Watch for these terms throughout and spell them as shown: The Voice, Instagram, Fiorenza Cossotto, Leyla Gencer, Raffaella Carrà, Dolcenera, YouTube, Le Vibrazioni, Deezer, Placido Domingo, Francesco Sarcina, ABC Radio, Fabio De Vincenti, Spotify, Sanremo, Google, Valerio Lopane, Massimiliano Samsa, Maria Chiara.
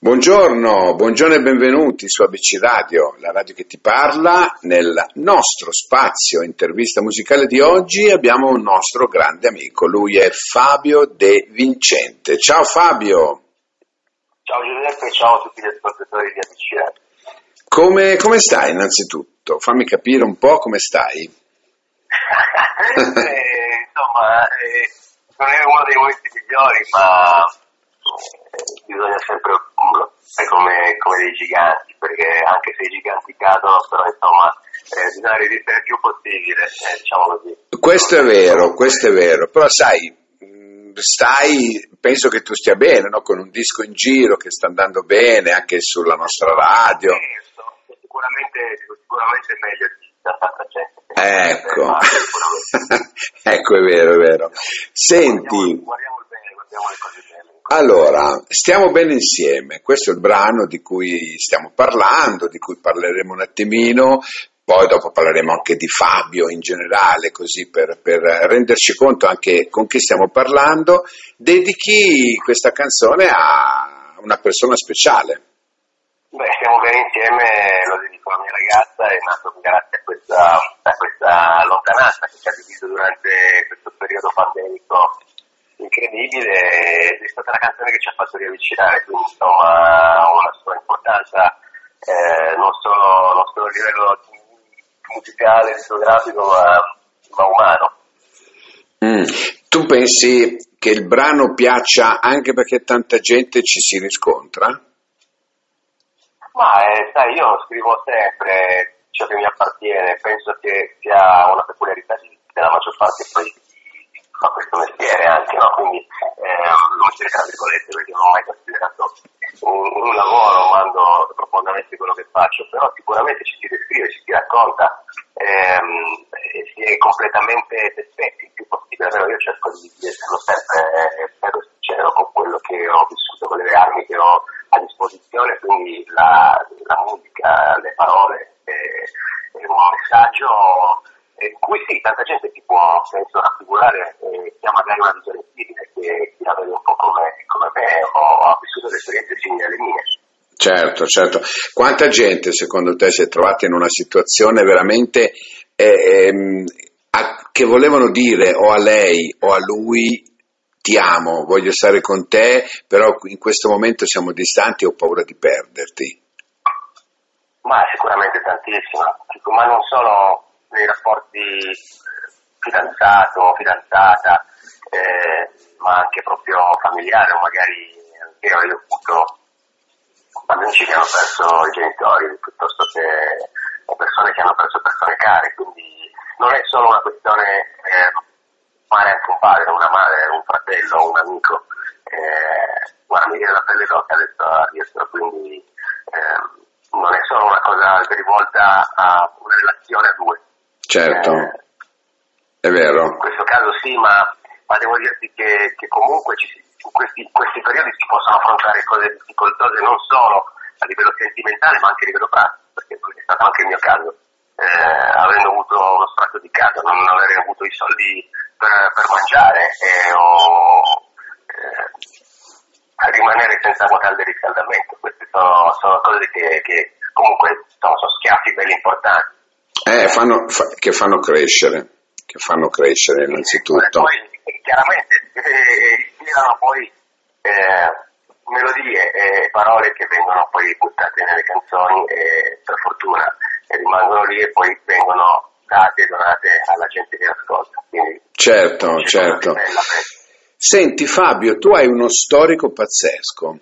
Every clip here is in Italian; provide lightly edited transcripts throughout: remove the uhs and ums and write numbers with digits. Buongiorno e benvenuti su ABC Radio, la radio che ti parla. Nel nostro spazio intervista musicale di oggi abbiamo un nostro grande amico, lui è Fabio De Vincenti. Ciao Fabio! Ciao Giuseppe, ciao a tutti gli ascoltatori di ABC Radio. Come stai innanzitutto? Fammi capire un po' come stai. Non è uno dei momenti migliori, ma bisogna sempre, come dei giganti, perché anche se i giganti cadono, però insomma bisogna resistere il più possibile, diciamo così. Questo è vero, però sai, penso che tu stia bene, no? Con un disco in giro che sta andando bene anche sulla nostra radio. Sicuramente è meglio di tanta gente. Ecco, è vero. Senti, guardiamo le cose belle. Allora, stiamo bene insieme, questo è il brano di cui stiamo parlando, di cui parleremo un attimino, poi dopo parleremo anche di Fabio in generale, così per renderci conto anche con chi stiamo parlando. Dedichi questa canzone a una persona speciale. Beh, stiamo bene insieme, lo dedico alla mia ragazza, è nato grazie a questa lontananza che ci ha diviso durante questo periodo pandemico incredibile. È stata la canzone che ci ha fatto riavvicinare, quindi insomma ha una sua importanza non solo a livello musicale, discografico, ma umano. Tu pensi che il brano piaccia anche perché tanta gente ci si riscontra? Ma sai, io scrivo sempre ciò che mi appartiene, penso che sia una peculiarità della maggior parte fa questo mestiere anche, no? Quindi non c'è, tra virgolette, perché non ho mai considerato un lavoro, mando profondamente quello che faccio, però sicuramente ci si descrive, ci si racconta, si è completamente se stessi il più possibile, però io cerco di esserlo sempre spero sincero con quello che ho vissuto, con le armi che ho a disposizione, quindi la musica, le parole, un messaggio cui sì, tanta gente si può, penso, raffigurare, sia magari una visione simile che chi la vede un po' come me o ha vissuto le esperienze simili alle mie. Certo. Quanta gente secondo te si è trovata in una situazione veramente che volevano dire o a lei o a lui ti amo, voglio stare con te, però in questo momento siamo distanti, ho paura di perderti? Ma sicuramente tantissima, ma non solo nei rapporti fidanzato, fidanzata, ma anche proprio familiare, o magari anche io ho avuto amici che hanno perso i genitori piuttosto che persone che hanno perso persone care, quindi non è solo una questione fare anche un padre, una madre, un fratello, un amico. Guarda, mi viene la pelle d'oca adesso, quindi non è solo una cosa rivolta a una relazione a due. Certo, è vero. In questo caso sì, ma devo dirti che comunque in questi periodi si possono affrontare cose difficoltose non solo a livello sentimentale ma anche a livello pratico, perché è stato anche il mio caso, avendo avuto uno sfratto di casa, non avrei avuto i soldi per mangiare o rimanere senza acqua calda e riscaldamento. Queste sono cose che comunque sono schiaffi belli importanti. Che fanno crescere innanzitutto. Poi chiaramente tirano poi melodie e parole che vengono poi buttate nelle canzoni e per fortuna rimangono lì e poi vengono date e donate alla gente che ascolta. Quindi, certo. Senti Fabio, tu hai uno storico pazzesco.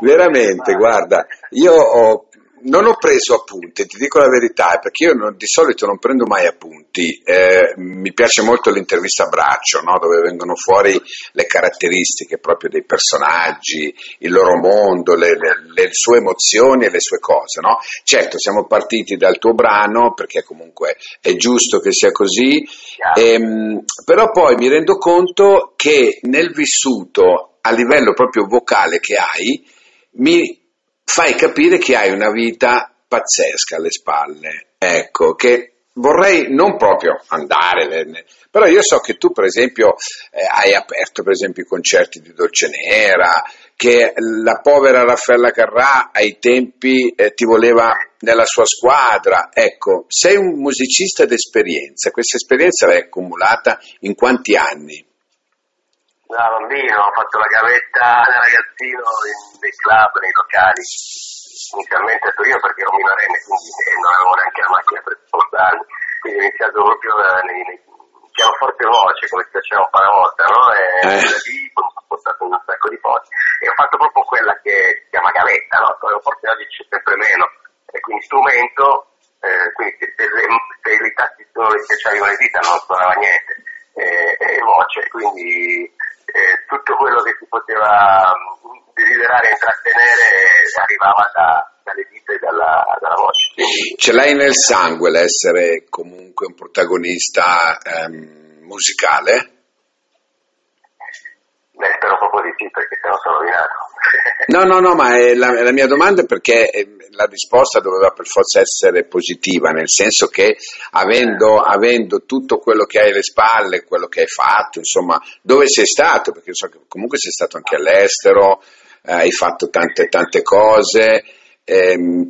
Veramente, guarda, non ho preso appunti, ti dico la verità, perché io di solito non prendo mai appunti, mi piace molto l'intervista a braccio, no? Dove vengono fuori le caratteristiche proprio dei personaggi, il loro mondo, le sue emozioni e le sue cose, no? Certo, siamo partiti dal tuo brano, perché comunque è giusto che sia così, però poi mi rendo conto che nel vissuto, a livello proprio vocale che hai, mi fai capire che hai una vita pazzesca alle spalle, ecco, che vorrei non proprio andare, però io so che tu per esempio hai aperto per esempio i concerti di Dolcenera, che la povera Raffaella Carrà ai tempi ti voleva nella sua squadra. Ecco, sei un musicista d'esperienza, questa esperienza l'hai accumulata in quanti anni? Da bambino ho fatto la gavetta da ragazzino nei club, nei locali. Inizialmente io perché ero minorenne, quindi non avevo neanche la macchina per spostarmi, quindi ho iniziato proprio pianoforte voce, come si faceva un po' una volta, no? Da lì ho spostato in un sacco di posti e ho fatto proprio quella che si chiama gavetta, no? Poi oggi c'è sempre meno, e quindi strumento, quindi se i tasti sono schiacciavi con le dita non suonava niente, e voce, quindi tutto quello che si poteva desiderare e intrattenere arrivava dalle dita e dalla voce. Ce l'hai nel sangue l'essere comunque un protagonista musicale? Beh, spero proprio di sì, perché se no sono rovinato. No, ma la mia domanda è perché la risposta doveva per forza essere positiva, nel senso che avendo tutto quello che hai alle spalle, quello che hai fatto, insomma, dove sei stato, perché so che comunque sei stato anche all'estero, hai fatto tante cose,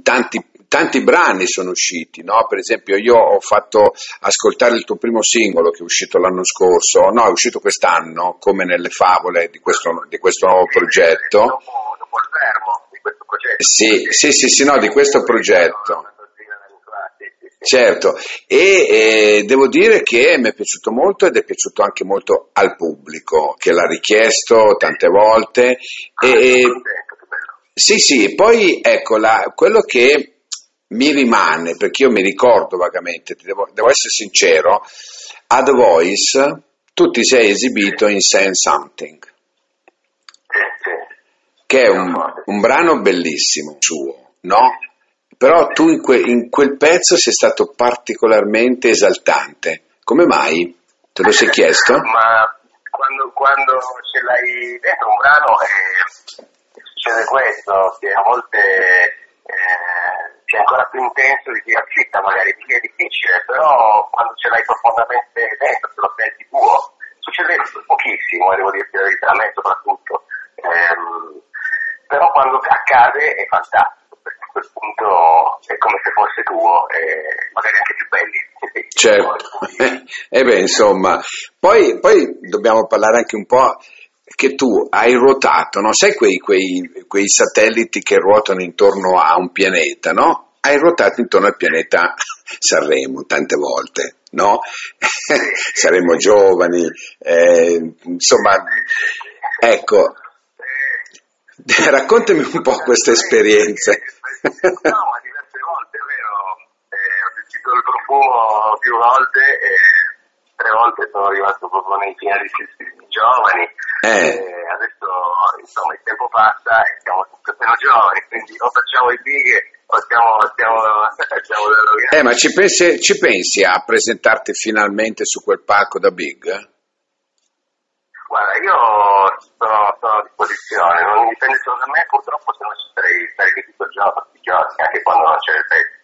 tanti brani sono usciti, no? Per esempio io ho fatto ascoltare il tuo primo singolo che è uscito l'anno scorso, no, è uscito quest'anno, come nelle favole di questo nuovo progetto. Dopo il fermo di questo progetto. Sì, no, di questo progetto. Certo, e devo dire che mi è piaciuto molto ed è piaciuto anche molto al pubblico, che l'ha richiesto tante volte. Sì, poi ecco, quello che mi rimane, perché io mi ricordo vagamente, devo essere sincero, a The Voice tu ti sei esibito in Saying Something, che è un brano bellissimo suo, no? Però tu in quel pezzo sei stato particolarmente esaltante. Come mai? Te lo sei chiesto? Ma quando ce l'hai detto un brano succede questo, che a volte... è ancora più intenso di chi acquitta, magari perché è difficile, però quando ce l'hai profondamente dentro, se lo senti tuo, succede pochissimo, devo dirti la verità, a me soprattutto, però quando accade è fantastico, perché a quel punto è come se fosse tuo, magari anche più belli. Certo, beh, insomma, poi dobbiamo parlare anche un po', che tu hai ruotato, no? Sai quei satelliti che ruotano intorno a un pianeta, no? Hai ruotato intorno al pianeta Sanremo tante volte, no? Saremo giovani, insomma, ecco, raccontami un po' questa esperienza. No, ma diverse volte, è vero, ho sentito il profumo più volte, 3 volte sono arrivato proprio nei finali di giovani, adesso insomma il tempo passa e siamo tutti meno giovani, quindi o facciamo le bighe o facciamo le rovinate. Ma ci pensi a presentarti finalmente su quel palco da big? Guarda, io sono a disposizione, non dipende solo da me, purtroppo, se no ci sarei di tutto il giorno, tutti i giorni, anche quando non c'è il pezzo.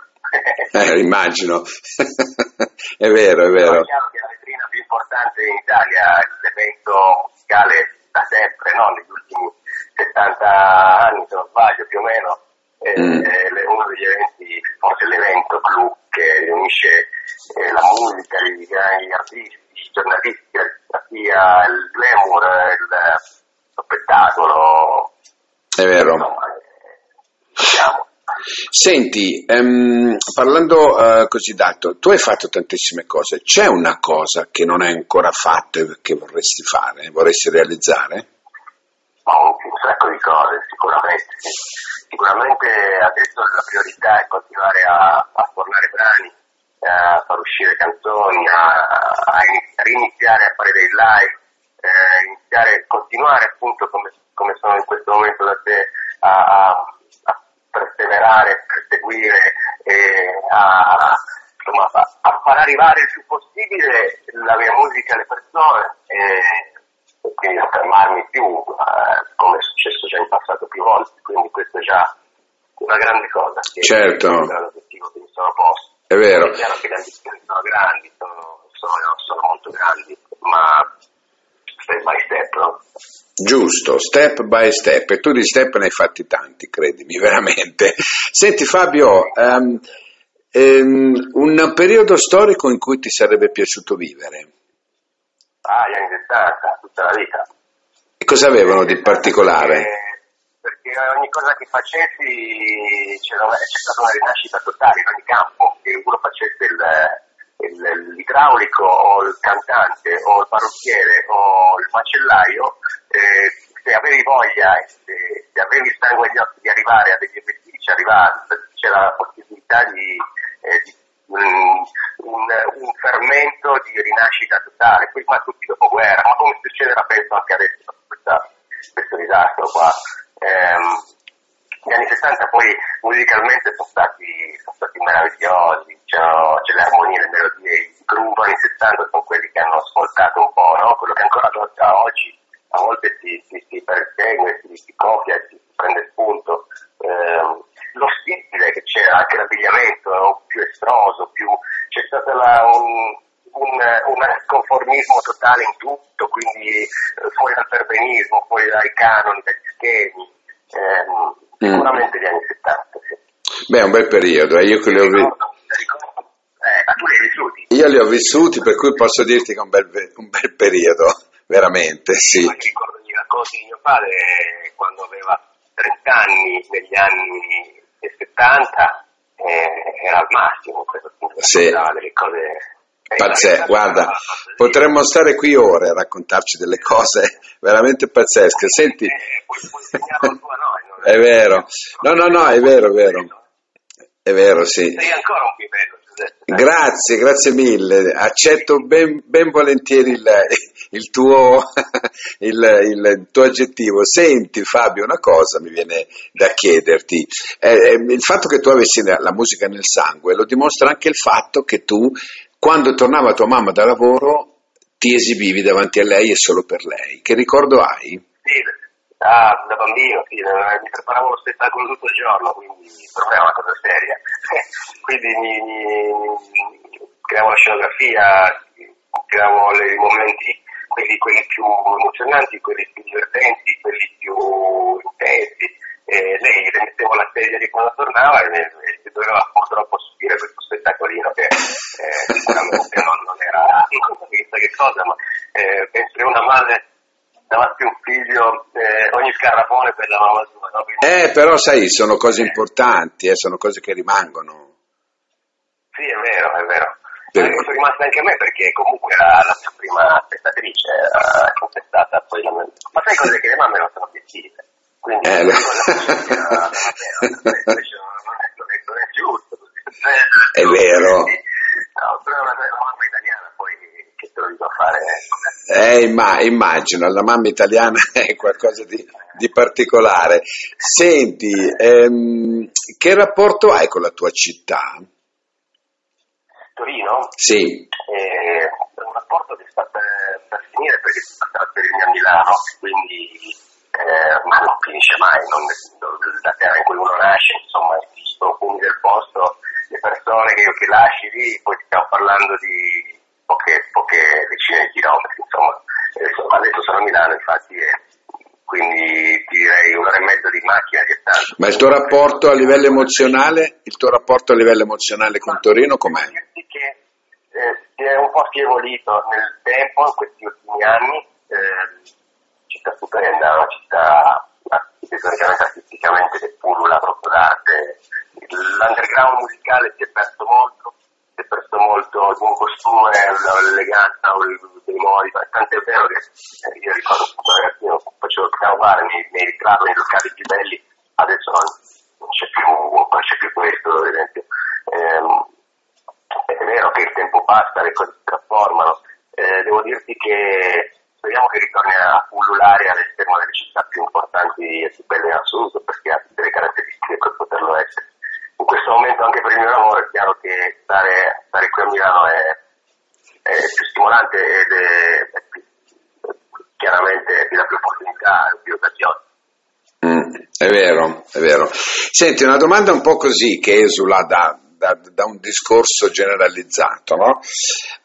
Immagino. È vero. Più importante in Italia, l'evento musicale da sempre, no? Negli ultimi 70 anni, se non sbaglio, più o meno, uno degli eventi, forse l'evento club che riunisce la musica, gli artisti, i giornalisti, l'artistia, il glamour, lo spettacolo. È vero. Insomma, diciamo. Senti, parlando così dato, tu hai fatto tantissime cose, c'è una cosa che non hai ancora fatto e che vorresti fare, vorresti realizzare? Un sacco di cose, sicuramente. Sicuramente adesso la priorità è continuare a formare brani, a far uscire canzoni, a riniziare a fare dei live, continuare appunto come sono in questo momento da te a perseverare, perseguire, a far arrivare il più possibile la mia musica alle persone e quindi a fermarmi più, come è successo già in passato più volte, quindi questa è già una grande cosa, che certo. È l'obiettivo che mi sono posto. È vero. È chiaro che le ambizioni sono grandi, sono molto grandi, ma step by step, no? Giusto, step by step, e tu di step ne hai fatti tanti, credimi, veramente. Senti Fabio, un periodo storico in cui ti sarebbe piaciuto vivere? Gli anni 70, tutta la vita. E cosa avevano di particolare? Perché ogni cosa che facessi c'è stata una rinascita totale in ogni campo, che uno facesse l'idraulico o il cantante o il parrucchiere o il macellaio, se avevi voglia e se avevi sangue agli occhi di arrivare a degli obiettivi ci arrivavi, perché c'era la possibilità di un fermento di rinascita totale, poi ma tutti dopo guerra, ma come succederà penso anche adesso questo disastro qua. Gli anni 60 poi musicalmente sono stati meravigliosi, c'è l'armonia, le melodie, i groove anni 60 sono quelli che hanno ascoltato un po', no? Quello che ancora oggi a volte si persegue, si copia, si prende spunto, lo stile che c'era, anche l'abbigliamento più estroso, c'è stato un conformismo totale in tutto, quindi fuori dal perbenismo, fuori dai canoni, dagli schemi, sicuramente gli anni 70. Sì. Beh, è un bel periodo, io che li ho visti. Ma tu li hai vissuti? Io li ho vissuti, per cui posso dirti che è un bel periodo, veramente, sì. Ma mi ricordo di racconti di mio padre quando aveva 30 anni, negli anni 70, era al massimo, sì. Delle cose. Pazzesco, guarda, potremmo stare qui ore a raccontarci delle cose veramente pazzesche. Senti, è vero, no, è vero, sì. Sei ancora un pibello, Giuseppe. Grazie mille, accetto ben volentieri il tuo aggettivo. Senti Fabio, una cosa mi viene da chiederti, il fatto che tu avessi la musica nel sangue lo dimostra anche il fatto che tu, quando tornava tua mamma da lavoro, ti esibivi davanti a lei e solo per lei. Che ricordo hai? Sì, da bambino, sì, mi preparavo lo spettacolo tutto il giorno, quindi per me era una cosa seria. Quindi creavo la scenografia, creavo i momenti, quelli più emozionanti, quelli più divertenti, quelli più intensi. Lei metteva la sedia di quando tornava e si doveva purtroppo subire questo spettacolino che sicuramente non era chissà che cosa, ma penso che una madre davanti a un figlio ogni scarrafone per la mamma sua, no? Quindi, però sai, sono cose importanti, sono cose che rimangono. Sì, è vero. Questo è rimasto anche a me, perché comunque era la mia prima spettatrice, era contestata poi la mia... Ma sai cose che le mamme non sono piaciute? Quindi non è giusto, è vero. Però la mamma italiana poi che te lo dico a fare, immagino la mamma italiana è qualcosa di particolare. Senti, che rapporto hai con la tua città? Torino? Sì. Un rapporto che sta per finire, perché si sta trasferendo a Milano, quindi ma non finisce mai, la terra in cui uno nasce, insomma, i profumi del posto, le persone che lasci lì, poi stiamo parlando di poche decine di chilometri, insomma adesso sono a Milano, infatti, quindi direi un'ora e mezzo di macchina che è tanto. Ma il tuo rapporto a livello emozionale con Torino com'è? Che è un po' schievolito nel tempo, in questi ultimi anni, città stupenda, una città architettonicamente, artisticamente che pullula proprio d'arte. L'underground musicale si è perso molto di un costume, l'eleganza, dei modi, tanto è vero che io ricordo quando ragazzino facevo il canovare nei ritratti, nei locali più belli, adesso non c'è più questo, ad esempio. È vero che il tempo passa, le cose si trasformano, devo dirti che speriamo che ritorni a pullulare all'esterno delle città più importanti e più belle in assoluto, perché ha tutte le caratteristiche per poterlo essere. In questo momento, anche per il mio lavoro, è chiaro che stare qui a Milano è più stimolante ed è più, chiaramente ti dà più opportunità, più occasioni. È vero. Senti, una domanda un po' così che esula da da un discorso generalizzato, no?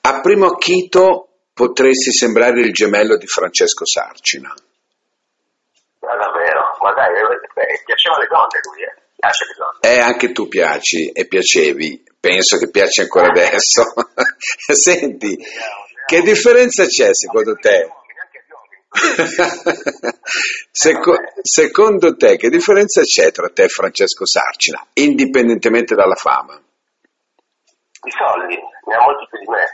A primo acchito potresti sembrare il gemello di Francesco Sarcina. Ma davvero? Ma dai, piaceva le donne lui, eh? Piace le donne. Anche tu piaci e piacevi, penso che piaci ancora adesso. Senti, che differenza c'è secondo te? Secondo te che differenza c'è tra te e Francesco Sarcina, indipendentemente dalla fama? I soldi, ne ha molti più di me.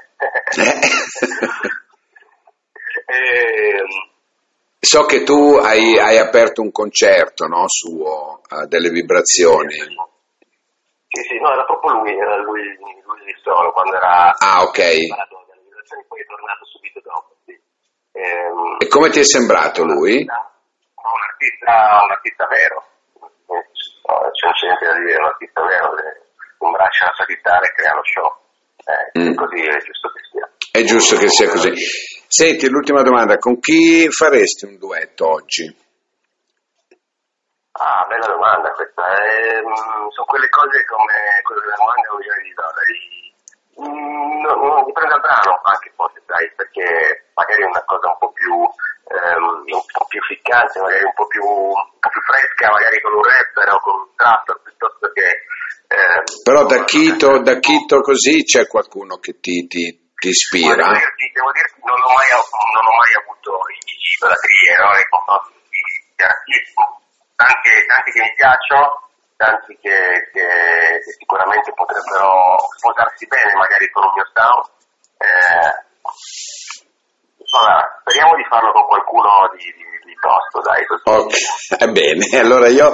So che tu hai aperto un concerto, no, suo, delle vibrazioni. Sì, no, era proprio lui, era lui solo quando era. Ah, ok. Delle vibrazioni, poi è tornato subito dopo. Sì. E come ti è sembrato lui? Un artista vero, c'è niente da dire, un artista vero, imbraccia la sua chitarra e crea lo show, così è giusto che sia. È giusto che sia così. Senti, l'ultima domanda, con chi faresti un duetto oggi? Ah, bella domanda questa, sono quelle cose come quelle della domanda $1,000,000. Non dipende dal brano, anche forse, sai, perché magari è una cosa un po' più ficcante, magari un po' più fresca, magari con un rapper o con un trapper, piuttosto che... Però da Chito così c'è qualcuno che ti ispira? Devo dirti, non ho mai avuto idolatrie, no? Nei confronti di artisti, tanti che mi piacciono, tanti che sicuramente potrebbero sposarsi bene magari con un mio sound, insomma, speriamo di farlo con qualcuno di tosto, dai. Okay. Bene, allora io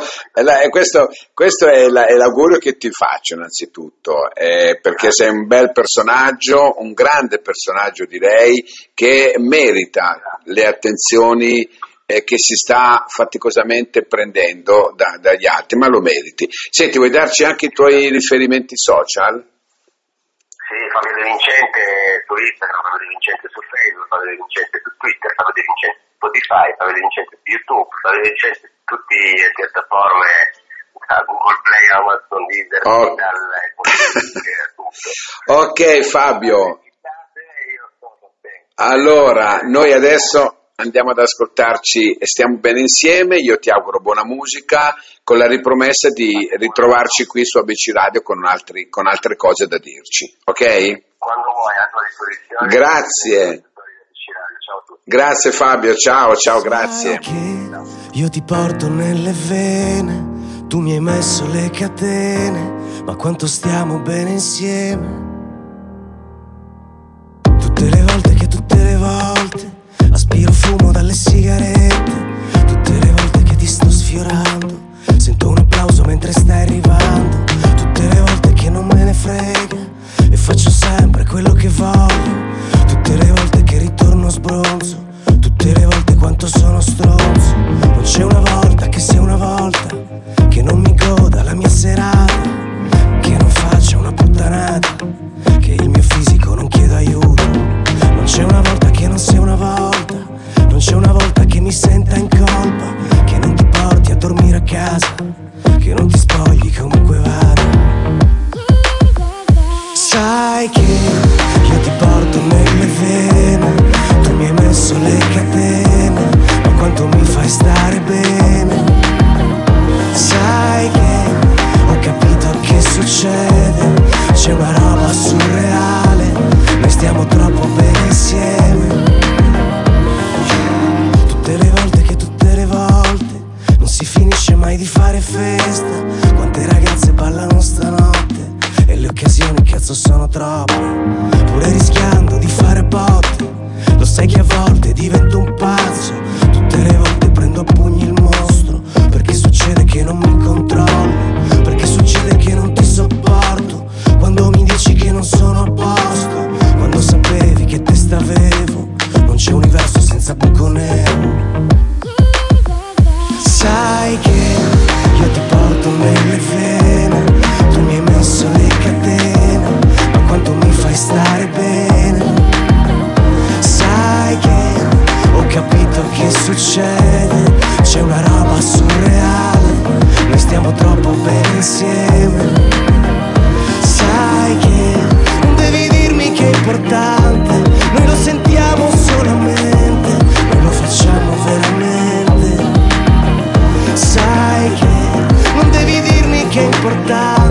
questo è l'augurio che ti faccio innanzitutto, perché sei un bel personaggio, un grande personaggio direi, che merita le attenzioni che si sta faticosamente prendendo dagli altri, ma lo meriti. Senti, vuoi darci anche i tuoi riferimenti social? Sì, Fabio De Vincenti su Instagram, Fabio De Vincenti su Facebook, Fabio De Vincenti su Twitter, Fabio De Vincenti su Spotify, Fabio De Vincenti su YouTube, Fabio De Vincenti su tutte le piattaforme, da Google Play, Amazon, Deezer, Ok, Fabio. Allora, noi adesso andiamo ad ascoltarci e stiamo bene insieme. Io ti auguro buona musica, con la ripromessa di ritrovarci qui su ABC Radio con altre cose da dirci, ok? Quando vuoi, a tua disposizione. Grazie. Grazie Fabio, ciao, grazie. Io ti porto nelle vene, tu mi hai messo le catene, ma quanto stiamo bene insieme. Aspiro fumo dalle sigarette, tutte le volte che ti sto sfiorando, sento un applauso mentre stai arrivando, tutte le volte che non me ne frega e faccio sempre quello che voglio, tutte le volte che ritorno sbronzo, tutte le volte quanto sono stronzo, non c'è una volta che sia una volta che non mi goda la mia serata, che non faccia una puttanata, che il mio fisico non chieda aiuto, non c'è una volta che non sia una volta. Non c'è una volta che mi senta in colpa, che non ti porti a dormire a casa, che non ti spogli comunque vada. Sai che io ti porto nelle vene, tu mi hai messo le catene, ma quanto mi fai stare bene. Sai che ho capito che succede, c'è una roba surreale, noi stiamo troppo bene insieme. Tutte le volte non si finisce mai di fare festa, quante ragazze che portare.